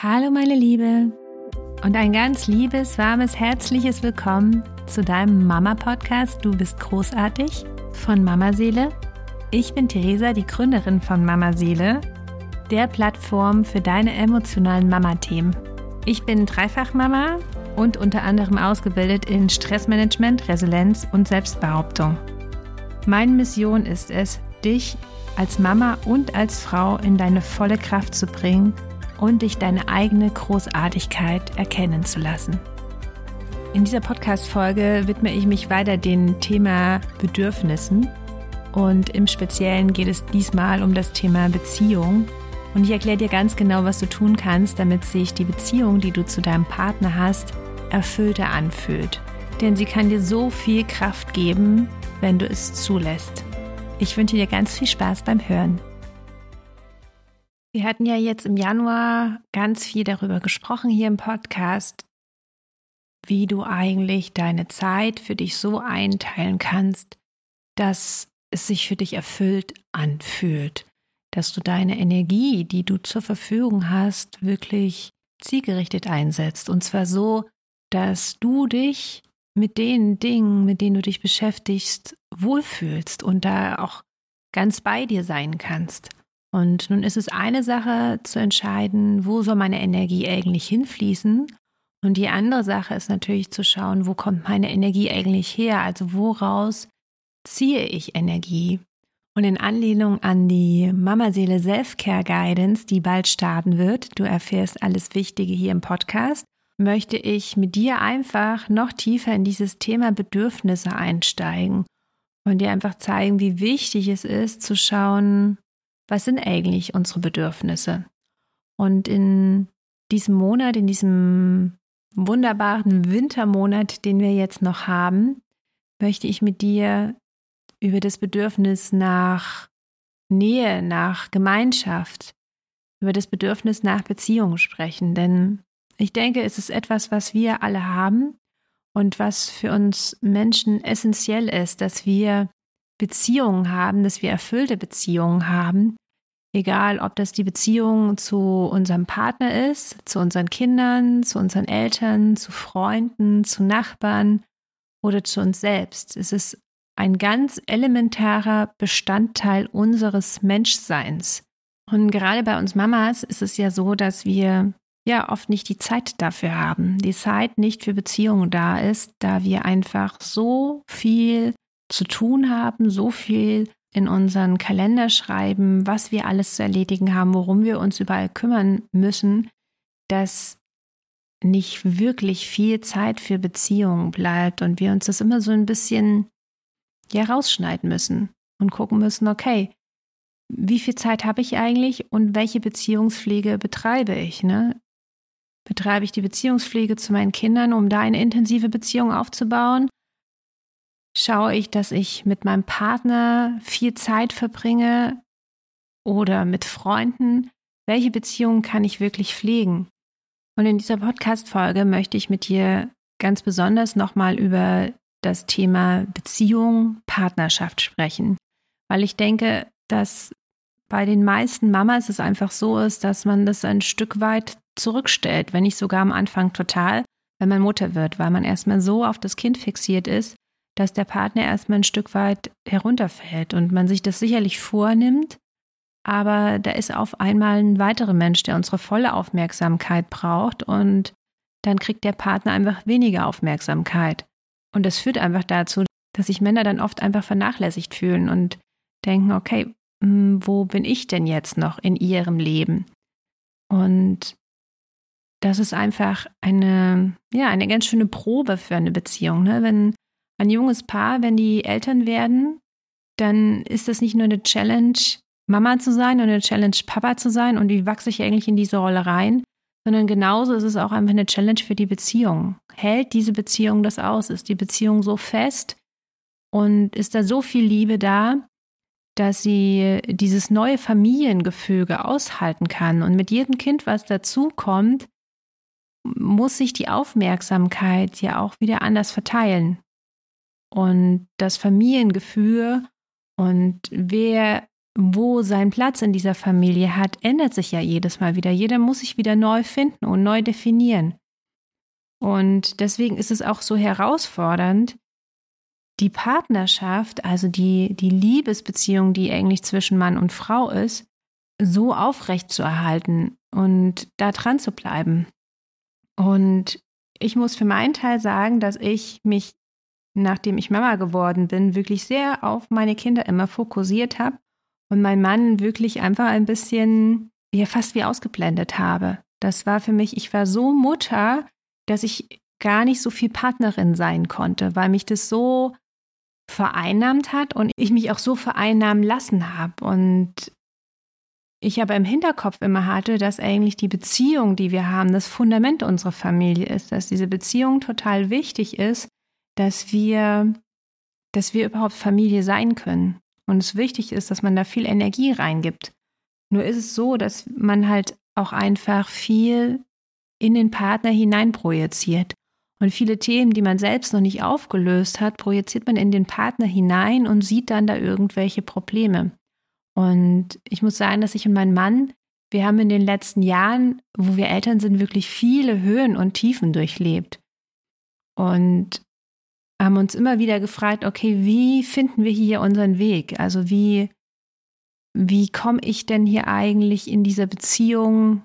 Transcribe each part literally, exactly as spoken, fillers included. Hallo meine Liebe und ein ganz liebes, warmes, herzliches Willkommen zu deinem Mama-Podcast Du bist großartig von Mama Seele. Ich bin Theresa, die Gründerin von Mama Seele, der Plattform für deine emotionalen Mama-Themen. Ich bin Dreifach-Mama und unter anderem ausgebildet in Stressmanagement, Resilienz und Selbstbehauptung. Meine Mission ist es, dich als Mama und als Frau in deine volle Kraft zu bringen und dich deine eigene Großartigkeit erkennen zu lassen. In dieser Podcast-Folge widme ich mich weiter dem Thema Bedürfnissen und im Speziellen geht es diesmal um das Thema Beziehung und ich erkläre dir ganz genau, was du tun kannst, damit sich die Beziehung, die du zu deinem Partner hast, erfüllter anfühlt. Denn sie kann dir so viel Kraft geben, wenn du es zulässt. Ich wünsche dir ganz viel Spaß beim Hören. Wir hatten ja jetzt im Januar ganz viel darüber gesprochen hier im Podcast, wie du eigentlich deine Zeit für dich so einteilen kannst, dass es sich für dich erfüllt anfühlt, dass du deine Energie, die du zur Verfügung hast, wirklich zielgerichtet einsetzt. Und zwar so, dass du dich mit den Dingen, mit denen du dich beschäftigst, wohlfühlst und da auch ganz bei dir sein kannst. Und nun ist es eine Sache zu entscheiden, wo soll meine Energie eigentlich hinfließen? Und die andere Sache ist natürlich zu schauen, wo kommt meine Energie eigentlich her? Also woraus ziehe ich Energie? Und in Anlehnung an die Mama Seele Self-Care Guidance, die bald starten wird, du erfährst alles Wichtige hier im Podcast, möchte ich mit dir einfach noch tiefer in dieses Thema Bedürfnisse einsteigen und dir einfach zeigen, wie wichtig es ist, zu schauen, was sind eigentlich unsere Bedürfnisse? Und in diesem Monat, in diesem wunderbaren Wintermonat, den wir jetzt noch haben, möchte ich mit dir über das Bedürfnis nach Nähe, nach Gemeinschaft, über das Bedürfnis nach Beziehung sprechen. Denn ich denke, es ist etwas, was wir alle haben und was für uns Menschen essentiell ist, dass wir Beziehungen haben, dass wir erfüllte Beziehungen haben, egal ob das die Beziehung zu unserem Partner ist, zu unseren Kindern, zu unseren Eltern, zu Freunden, zu Nachbarn oder zu uns selbst. Es ist ein ganz elementarer Bestandteil unseres Menschseins. Und gerade bei uns Mamas ist es ja so, dass wir ja oft nicht die Zeit dafür haben, die Zeit nicht für Beziehungen da ist, da wir einfach so viel zu tun haben, so viel in unseren Kalender schreiben, was wir alles zu erledigen haben, worum wir uns überall kümmern müssen, dass nicht wirklich viel Zeit für Beziehungen bleibt und wir uns das immer so ein bisschen ja rausschneiden müssen und gucken müssen, okay, wie viel Zeit habe ich eigentlich und welche Beziehungspflege betreibe ich, ne? Betreibe ich die Beziehungspflege zu meinen Kindern, um da eine intensive Beziehung aufzubauen? Schaue ich, dass ich mit meinem Partner viel Zeit verbringe oder mit Freunden? Welche Beziehungen kann ich wirklich pflegen? Und in dieser Podcast-Folge möchte ich mit dir ganz besonders nochmal über das Thema Beziehung, Partnerschaft sprechen. Weil ich denke, dass bei den meisten Mamas es einfach so ist, dass man das ein Stück weit zurückstellt, wenn nicht sogar am Anfang total, wenn man Mutter wird, weil man erstmal so auf das Kind fixiert ist, dass der Partner erstmal ein Stück weit herunterfällt und man sich das sicherlich vornimmt, aber da ist auf einmal ein weiterer Mensch, der unsere volle Aufmerksamkeit braucht und dann kriegt der Partner einfach weniger Aufmerksamkeit. Und das führt einfach dazu, dass sich Männer dann oft einfach vernachlässigt fühlen und denken, okay, wo bin ich denn jetzt noch in ihrem Leben? Und das ist einfach eine, ja, eine ganz schöne Probe für eine Beziehung, ne? Wenn ein junges Paar, wenn die Eltern werden, dann ist das nicht nur eine Challenge, Mama zu sein und eine Challenge, Papa zu sein und wie wachse ich eigentlich in diese Rolle rein, sondern genauso ist es auch einfach eine Challenge für die Beziehung. Hält diese Beziehung das aus? Ist die Beziehung so fest und ist da so viel Liebe da, dass sie dieses neue Familiengefüge aushalten kann? Und mit jedem Kind, was dazukommt, muss sich die Aufmerksamkeit ja auch wieder anders verteilen. Und das Familiengefühl und wer wo sein Platz in dieser Familie hat, ändert sich ja jedes Mal wieder. Jeder muss sich wieder neu finden und neu definieren. Und deswegen ist es auch so herausfordernd, die Partnerschaft, also die, die Liebesbeziehung, die eigentlich zwischen Mann und Frau ist, so aufrecht zu erhalten und da dran zu bleiben. Und ich muss für meinen Teil sagen, dass ich mich, nachdem ich Mama geworden bin, wirklich sehr auf meine Kinder immer fokussiert habe und meinen Mann wirklich einfach ein bisschen, ja, fast wie ausgeblendet habe. Das war für mich, ich war so Mutter, dass ich gar nicht so viel Partnerin sein konnte, weil mich das so vereinnahmt hat und ich mich auch so vereinnahmen lassen habe. Und ich aber im Hinterkopf immer hatte, dass eigentlich die Beziehung, die wir haben, das Fundament unserer Familie ist, dass diese Beziehung total wichtig ist, dass wir, dass wir überhaupt Familie sein können. Und es wichtig ist, dass man da viel Energie reingibt. Nur ist es so, dass man halt auch einfach viel in den Partner hineinprojiziert. Und viele Themen, die man selbst noch nicht aufgelöst hat, projiziert man in den Partner hinein und sieht dann da irgendwelche Probleme. Und ich muss sagen, dass ich und mein Mann, wir haben in den letzten Jahren, wo wir Eltern sind, wirklich viele Höhen und Tiefen durchlebt. Und haben uns immer wieder gefragt, okay, wie finden wir hier unseren Weg? Also wie, wie komme ich denn hier eigentlich in dieser Beziehung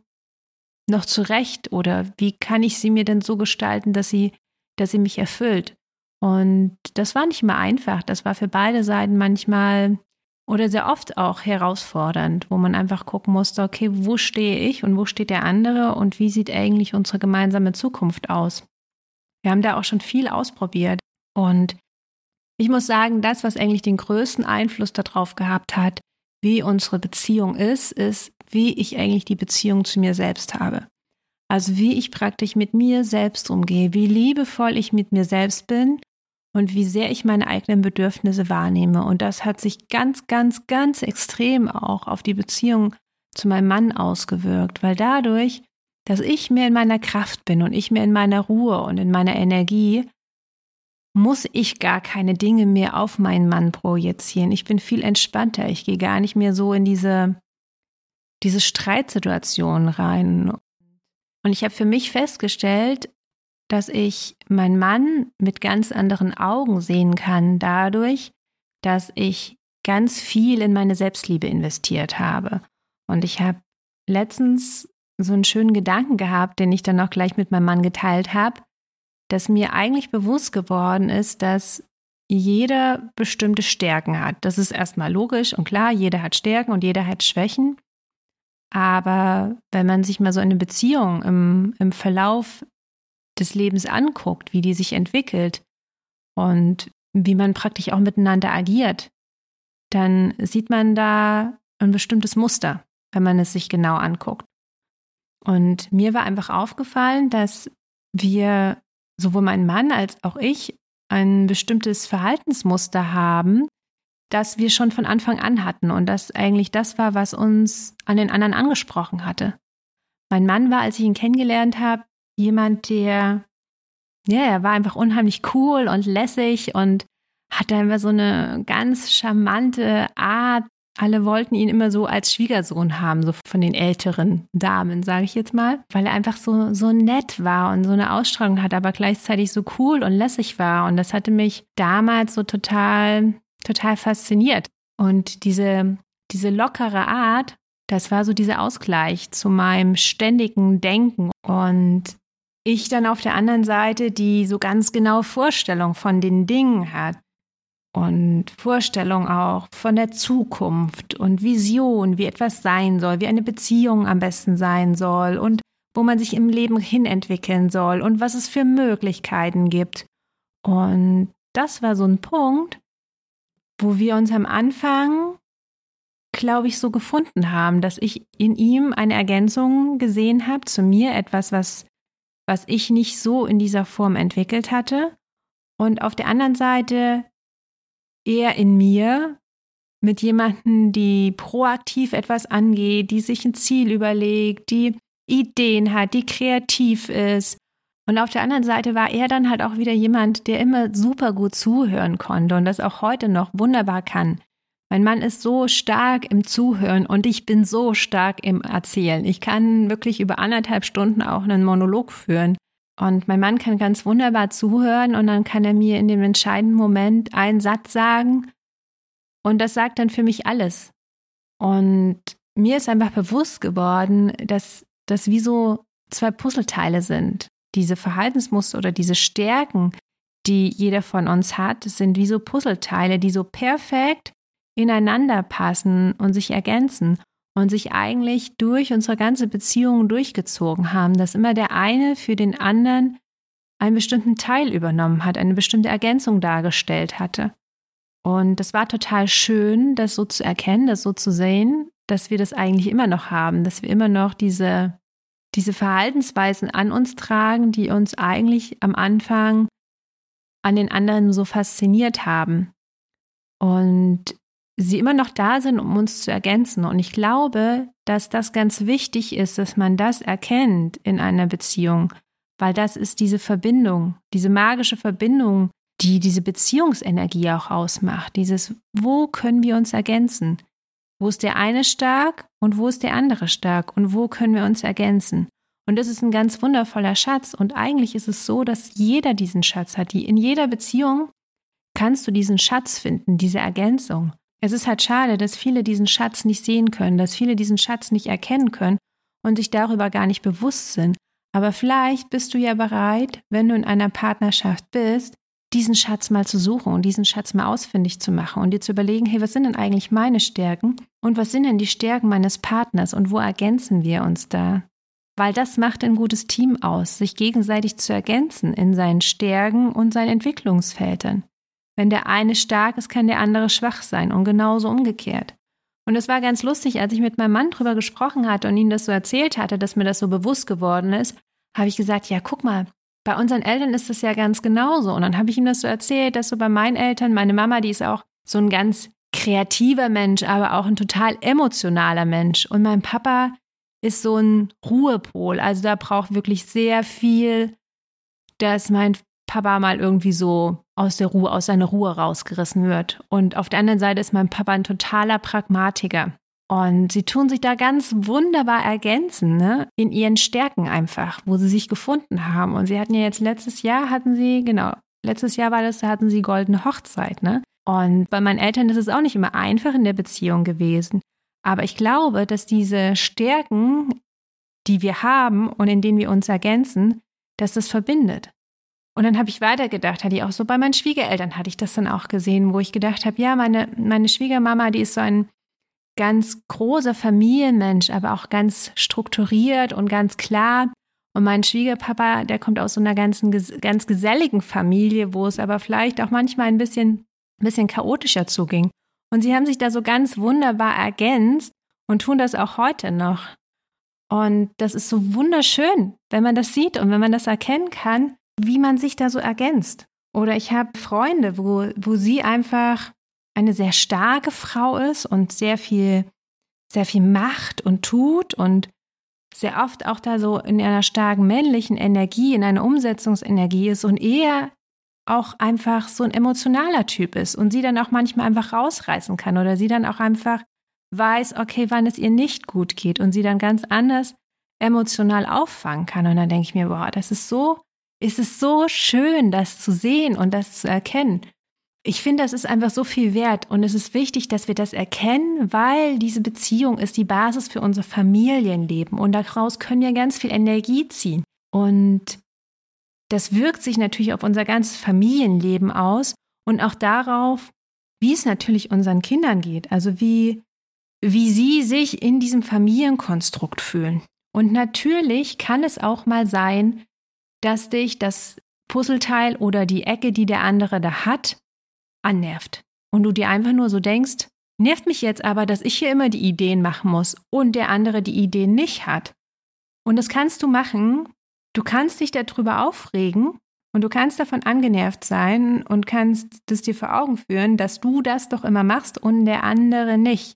noch zurecht? Oder wie kann ich sie mir denn so gestalten, dass sie, dass sie mich erfüllt? Und das war nicht immer einfach. Das war für beide Seiten manchmal... Oder sehr oft auch herausfordernd, wo man einfach gucken musste, okay, wo stehe ich und wo steht der andere und wie sieht eigentlich unsere gemeinsame Zukunft aus? Wir haben da auch schon viel ausprobiert und ich muss sagen, das, was eigentlich den größten Einfluss darauf gehabt hat, wie unsere Beziehung ist, ist, wie ich eigentlich die Beziehung zu mir selbst habe. Also wie ich praktisch mit mir selbst umgehe, wie liebevoll ich mit mir selbst bin. Und wie sehr ich meine eigenen Bedürfnisse wahrnehme. Und das hat sich ganz, ganz, ganz extrem auch auf die Beziehung zu meinem Mann ausgewirkt. Weil dadurch, dass ich mehr in meiner Kraft bin und ich mehr in meiner Ruhe und in meiner Energie, muss ich gar keine Dinge mehr auf meinen Mann projizieren. Ich bin viel entspannter. Ich gehe gar nicht mehr so in diese, diese Streitsituation rein. Und ich habe für mich festgestellt, dass ich meinen Mann mit ganz anderen Augen sehen kann, dadurch, dass ich ganz viel in meine Selbstliebe investiert habe. Und ich habe letztens so einen schönen Gedanken gehabt, den ich dann auch gleich mit meinem Mann geteilt habe, dass mir eigentlich bewusst geworden ist, dass jeder bestimmte Stärken hat. Das ist erstmal logisch und klar, jeder hat Stärken und jeder hat Schwächen. Aber wenn man sich mal so eine Beziehung im, im Verlauf des Lebens anguckt, wie die sich entwickelt und wie man praktisch auch miteinander agiert, dann sieht man da ein bestimmtes Muster, wenn man es sich genau anguckt. Und mir war einfach aufgefallen, dass wir, sowohl mein Mann als auch ich, ein bestimmtes Verhaltensmuster haben, das wir schon von Anfang an hatten und das eigentlich das war, was uns an den anderen angesprochen hatte. Mein Mann war, als ich ihn kennengelernt habe, jemand, der, ja, er war einfach unheimlich cool und lässig und hatte einfach so eine ganz charmante Art. Alle wollten ihn immer so als Schwiegersohn haben, so von den älteren Damen, sage ich jetzt mal, weil er einfach so, so nett war und so eine Ausstrahlung hatte, aber gleichzeitig so cool und lässig war. Und das hatte mich damals so total, total fasziniert. Und diese, diese lockere Art, das war so dieser Ausgleich zu meinem ständigen Denken. Und ich dann auf der anderen Seite, die so ganz genaue Vorstellung von den Dingen hat und Vorstellung auch von der Zukunft und Vision, wie etwas sein soll, wie eine Beziehung am besten sein soll und wo man sich im Leben hin entwickeln soll und was es für Möglichkeiten gibt. Und das war so ein Punkt, wo wir uns am Anfang, glaube ich, so gefunden haben, dass ich in ihm eine Ergänzung gesehen habe, zu mir etwas, was, was ich nicht so in dieser Form entwickelt hatte und auf der anderen Seite er in mir mit jemandem, die proaktiv etwas angeht, die sich ein Ziel überlegt, die Ideen hat, die kreativ ist und auf der anderen Seite war er dann halt auch wieder jemand, der immer super gut zuhören konnte und das auch heute noch wunderbar kann. Mein Mann ist so stark im Zuhören und ich bin so stark im Erzählen. Ich kann wirklich über anderthalb Stunden auch einen Monolog führen. Und mein Mann kann ganz wunderbar zuhören und dann kann er mir in dem entscheidenden Moment einen Satz sagen und das sagt dann für mich alles. Und mir ist einfach bewusst geworden, dass das wie so zwei Puzzleteile sind. Diese Verhaltensmuster oder diese Stärken, die jeder von uns hat, das sind wie so Puzzleteile, die so perfekt ineinander passen und sich ergänzen. Und sich eigentlich durch unsere ganze Beziehung durchgezogen haben, dass immer der eine für den anderen einen bestimmten Teil übernommen hat, eine bestimmte Ergänzung dargestellt hatte. Und das war total schön, das so zu erkennen, das so zu sehen, dass wir das eigentlich immer noch haben, dass wir immer noch diese, diese Verhaltensweisen an uns tragen, die uns eigentlich am Anfang an den anderen so fasziniert haben. Und sie immer noch da sind, um uns zu ergänzen. Und ich glaube, dass das ganz wichtig ist, dass man das erkennt in einer Beziehung, weil das ist diese Verbindung, diese magische Verbindung, die diese Beziehungsenergie auch ausmacht. Dieses, wo können wir uns ergänzen? Wo ist der eine stark und wo ist der andere stark und wo können wir uns ergänzen? Und das ist ein ganz wundervoller Schatz. Und eigentlich ist es so, dass jeder diesen Schatz hat. Die in jeder Beziehung kannst du diesen Schatz finden, diese Ergänzung. Es ist halt schade, dass viele diesen Schatz nicht sehen können, dass viele diesen Schatz nicht erkennen können und sich darüber gar nicht bewusst sind. Aber vielleicht bist du ja bereit, wenn du in einer Partnerschaft bist, diesen Schatz mal zu suchen und diesen Schatz mal ausfindig zu machen und dir zu überlegen, hey, was sind denn eigentlich meine Stärken und was sind denn die Stärken meines Partners und wo ergänzen wir uns da? Weil das macht ein gutes Team aus, sich gegenseitig zu ergänzen in seinen Stärken und seinen Entwicklungsfeldern. Wenn der eine stark ist, kann der andere schwach sein und genauso umgekehrt. Und es war ganz lustig, als ich mit meinem Mann drüber gesprochen hatte und ihm das so erzählt hatte, dass mir das so bewusst geworden ist, habe ich gesagt, ja guck mal, bei unseren Eltern ist das ja ganz genauso. Und dann habe ich ihm das so erzählt, dass so bei meinen Eltern, meine Mama, die ist auch so ein ganz kreativer Mensch, aber auch ein total emotionaler Mensch. Und mein Papa ist so ein Ruhepol, also da braucht wirklich sehr viel, dass mein Papa mal irgendwie so aus der Ruhe, aus seiner Ruhe rausgerissen wird. Und auf der anderen Seite ist mein Papa ein totaler Pragmatiker. Und sie tun sich da ganz wunderbar ergänzen, ne? In ihren Stärken einfach, wo sie sich gefunden haben. Und sie hatten ja jetzt letztes Jahr, hatten sie, genau, letztes Jahr war das, da hatten sie goldene Hochzeit, ne? Und bei meinen Eltern ist es auch nicht immer einfach in der Beziehung gewesen. Aber ich glaube, dass diese Stärken, die wir haben und in denen wir uns ergänzen, dass das verbindet. Und dann habe ich weitergedacht, hatte ich auch so bei meinen Schwiegereltern hatte ich das dann auch gesehen, wo ich gedacht habe, ja, meine, meine Schwiegermama, die ist so ein ganz großer Familienmensch, aber auch ganz strukturiert und ganz klar. Und mein Schwiegerpapa, der kommt aus so einer ganzen, ganz geselligen Familie, wo es aber vielleicht auch manchmal ein bisschen, ein bisschen chaotischer zuging. Und sie haben sich da so ganz wunderbar ergänzt und tun das auch heute noch. Und das ist so wunderschön, wenn man das sieht und wenn man das erkennen kann, wie man sich da so ergänzt. Oder ich habe Freunde, wo, wo sie einfach eine sehr starke Frau ist und sehr viel, sehr viel macht und tut und sehr oft auch da so in einer starken männlichen Energie, in einer Umsetzungsenergie ist und eher auch einfach so ein emotionaler Typ ist und sie dann auch manchmal einfach rausreißen kann oder sie dann auch einfach weiß, okay, wann es ihr nicht gut geht und sie dann ganz anders emotional auffangen kann. Und dann denke ich mir, boah, das ist so Es ist so schön, das zu sehen und das zu erkennen. Ich finde, das ist einfach so viel wert und es ist wichtig, dass wir das erkennen, weil diese Beziehung ist die Basis für unser Familienleben und daraus können wir ganz viel Energie ziehen. Und das wirkt sich natürlich auf unser ganzes Familienleben aus und auch darauf, wie es natürlich unseren Kindern geht, also wie, wie sie sich in diesem Familienkonstrukt fühlen. Und natürlich kann es auch mal sein, dass dich das Puzzleteil oder die Ecke, die der andere da hat, annervt. Und du dir einfach nur so denkst, nervt mich jetzt aber, dass ich hier immer die Ideen machen muss und der andere die Ideen nicht hat. Und das kannst du machen. Du kannst dich darüber aufregen und du kannst davon angenervt sein und kannst das dir vor Augen führen, dass du das doch immer machst und der andere nicht.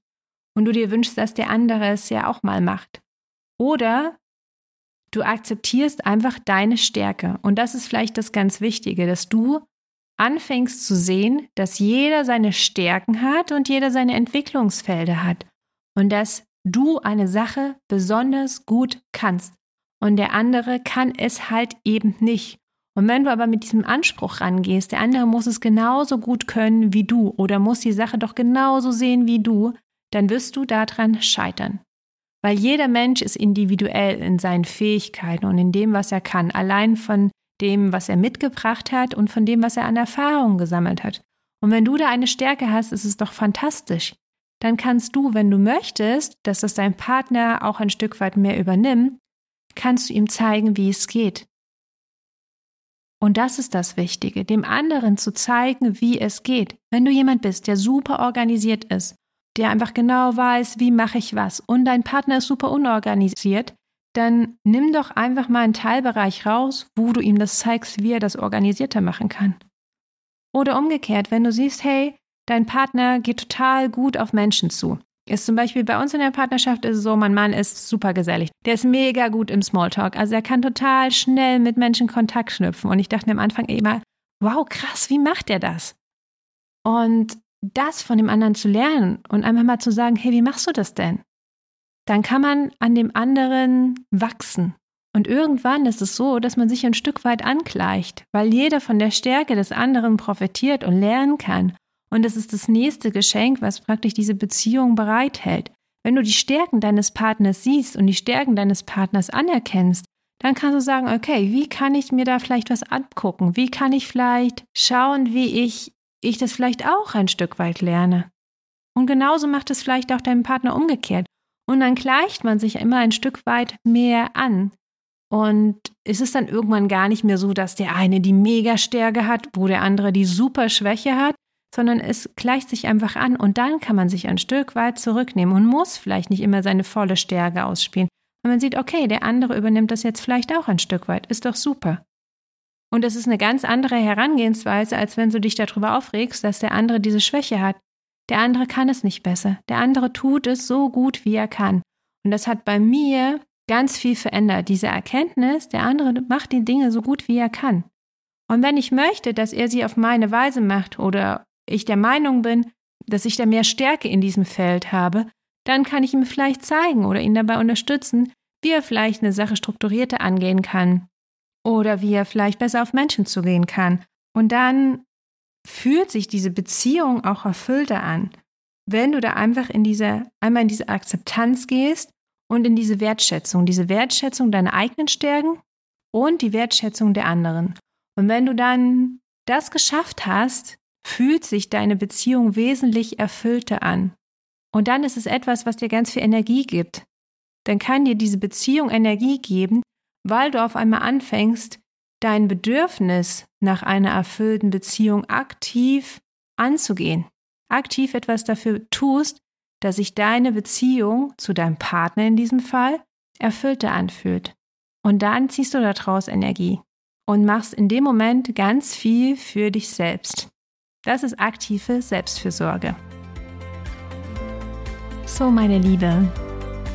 Und du dir wünschst, dass der andere es ja auch mal macht. Oder du akzeptierst einfach deine Stärke. Und das ist vielleicht das ganz Wichtige, dass du anfängst zu sehen, dass jeder seine Stärken hat und jeder seine Entwicklungsfelder hat und dass du eine Sache besonders gut kannst und der andere kann es halt eben nicht. Und wenn du aber mit diesem Anspruch rangehst, der andere muss es genauso gut können wie du oder muss die Sache doch genauso sehen wie du, dann wirst du daran scheitern. Weil jeder Mensch ist individuell in seinen Fähigkeiten und in dem, was er kann, allein von dem, was er mitgebracht hat und von dem, was er an Erfahrungen gesammelt hat. Und wenn du da eine Stärke hast, ist es doch fantastisch. Dann kannst du, wenn du möchtest, dass das dein Partner auch ein Stück weit mehr übernimmt, kannst du ihm zeigen, wie es geht. Und das ist das Wichtige, dem anderen zu zeigen, wie es geht. Wenn du jemand bist, der super organisiert ist, der einfach genau weiß, wie mache ich was und dein Partner ist super unorganisiert, dann nimm doch einfach mal einen Teilbereich raus, wo du ihm das zeigst, wie er das organisierter machen kann. Oder umgekehrt, wenn du siehst, hey, dein Partner geht total gut auf Menschen zu. Ist zum Beispiel bei uns in der Partnerschaft ist es so, mein Mann ist super gesellig. Der ist mega gut im Smalltalk. Also er kann total schnell mit Menschen Kontakt knüpfen. Und ich dachte am Anfang immer, wow, krass, wie macht er das? Und das von dem anderen zu lernen und einfach mal zu sagen, hey, wie machst du das denn? Dann kann man an dem anderen wachsen. Und irgendwann ist es so, dass man sich ein Stück weit angleicht, weil jeder von der Stärke des anderen profitiert und lernen kann. Und das ist das nächste Geschenk, was praktisch diese Beziehung bereithält. Wenn du die Stärken deines Partners siehst und die Stärken deines Partners anerkennst, dann kannst du sagen, okay, wie kann ich mir da vielleicht was abgucken? Wie kann ich vielleicht schauen, wie ich, ich das vielleicht auch ein Stück weit lerne? Und genauso macht es vielleicht auch dein Partner umgekehrt. Und dann gleicht man sich immer ein Stück weit mehr an. Und es ist dann irgendwann gar nicht mehr so, dass der eine die Megastärke hat, wo der andere die Superschwäche hat, sondern es gleicht sich einfach an. Und dann kann man sich ein Stück weit zurücknehmen und muss vielleicht nicht immer seine volle Stärke ausspielen. Weil man sieht, okay, der andere übernimmt das jetzt vielleicht auch ein Stück weit. Ist doch super. Und das ist eine ganz andere Herangehensweise, als wenn du dich darüber aufregst, dass der andere diese Schwäche hat. Der andere kann es nicht besser. Der andere tut es so gut, wie er kann. Und das hat bei mir ganz viel verändert. Diese Erkenntnis, der andere macht die Dinge so gut, wie er kann. Und wenn ich möchte, dass er sie auf meine Weise macht oder ich der Meinung bin, dass ich da mehr Stärke in diesem Feld habe, dann kann ich ihm vielleicht zeigen oder ihn dabei unterstützen, wie er vielleicht eine Sache strukturierter angehen kann oder wie er vielleicht besser auf Menschen zugehen kann. Und dann fühlt sich diese Beziehung auch erfüllter an, wenn du da einfach in diese, einmal in diese Akzeptanz gehst und in diese Wertschätzung, diese Wertschätzung deiner eigenen Stärken und die Wertschätzung der anderen. Und wenn du dann das geschafft hast, fühlt sich deine Beziehung wesentlich erfüllter an. Und dann ist es etwas, was dir ganz viel Energie gibt. Dann kann dir diese Beziehung Energie geben, weil du auf einmal anfängst, dein Bedürfnis nach einer erfüllten Beziehung aktiv anzugehen. Aktiv etwas dafür tust, dass sich deine Beziehung zu deinem Partner in diesem Fall erfüllter anfühlt. Und dann ziehst du daraus Energie und machst in dem Moment ganz viel für dich selbst. Das ist aktive Selbstfürsorge. So, meine Liebe,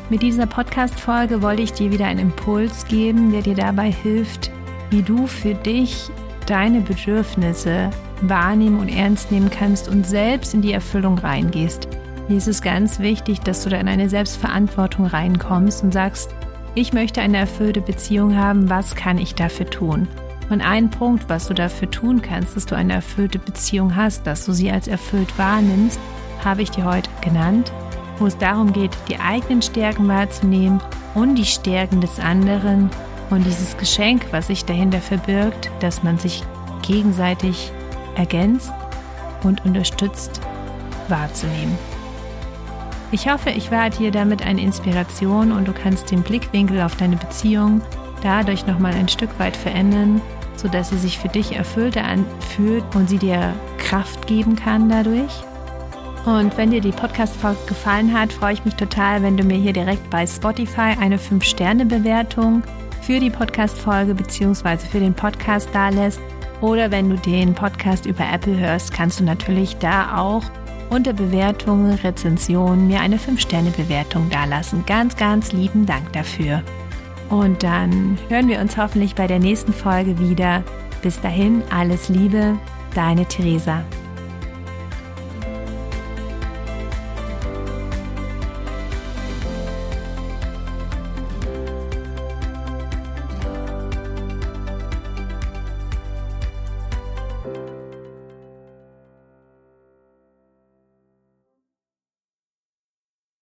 mit dieser Podcast-Folge wollte ich dir wieder einen Impuls geben, der dir dabei hilft, wie du für dich deine Bedürfnisse wahrnehmen und ernst nehmen kannst und selbst in die Erfüllung reingehst. Hier ist es ganz wichtig, dass du da in eine Selbstverantwortung reinkommst und sagst, ich möchte eine erfüllte Beziehung haben, was kann ich dafür tun? Und ein Punkt, was du dafür tun kannst, dass du eine erfüllte Beziehung hast, dass du sie als erfüllt wahrnimmst, habe ich dir heute genannt, wo es darum geht, die eigenen Stärken wahrzunehmen und die Stärken des anderen. Und dieses Geschenk, was sich dahinter verbirgt, dass man sich gegenseitig ergänzt und unterstützt, wahrzunehmen. Ich hoffe, ich war dir damit eine Inspiration und du kannst den Blickwinkel auf deine Beziehung dadurch nochmal ein Stück weit verändern, sodass sie sich für dich erfüllter anfühlt und sie dir Kraft geben kann dadurch. Und wenn dir die Podcast-Folge gefallen hat, freue ich mich total, wenn du mir hier direkt bei Spotify eine fünf Sterne Bewertung für die Podcast-Folge bzw. für den Podcast da lässt. Oder wenn du den Podcast über Apple hörst, kannst du natürlich da auch unter Bewertungen, Rezensionen mir eine fünf Sterne Bewertung dalassen. Ganz, ganz lieben Dank dafür. Und dann hören wir uns hoffentlich bei der nächsten Folge wieder. Bis dahin, alles Liebe, deine Theresa.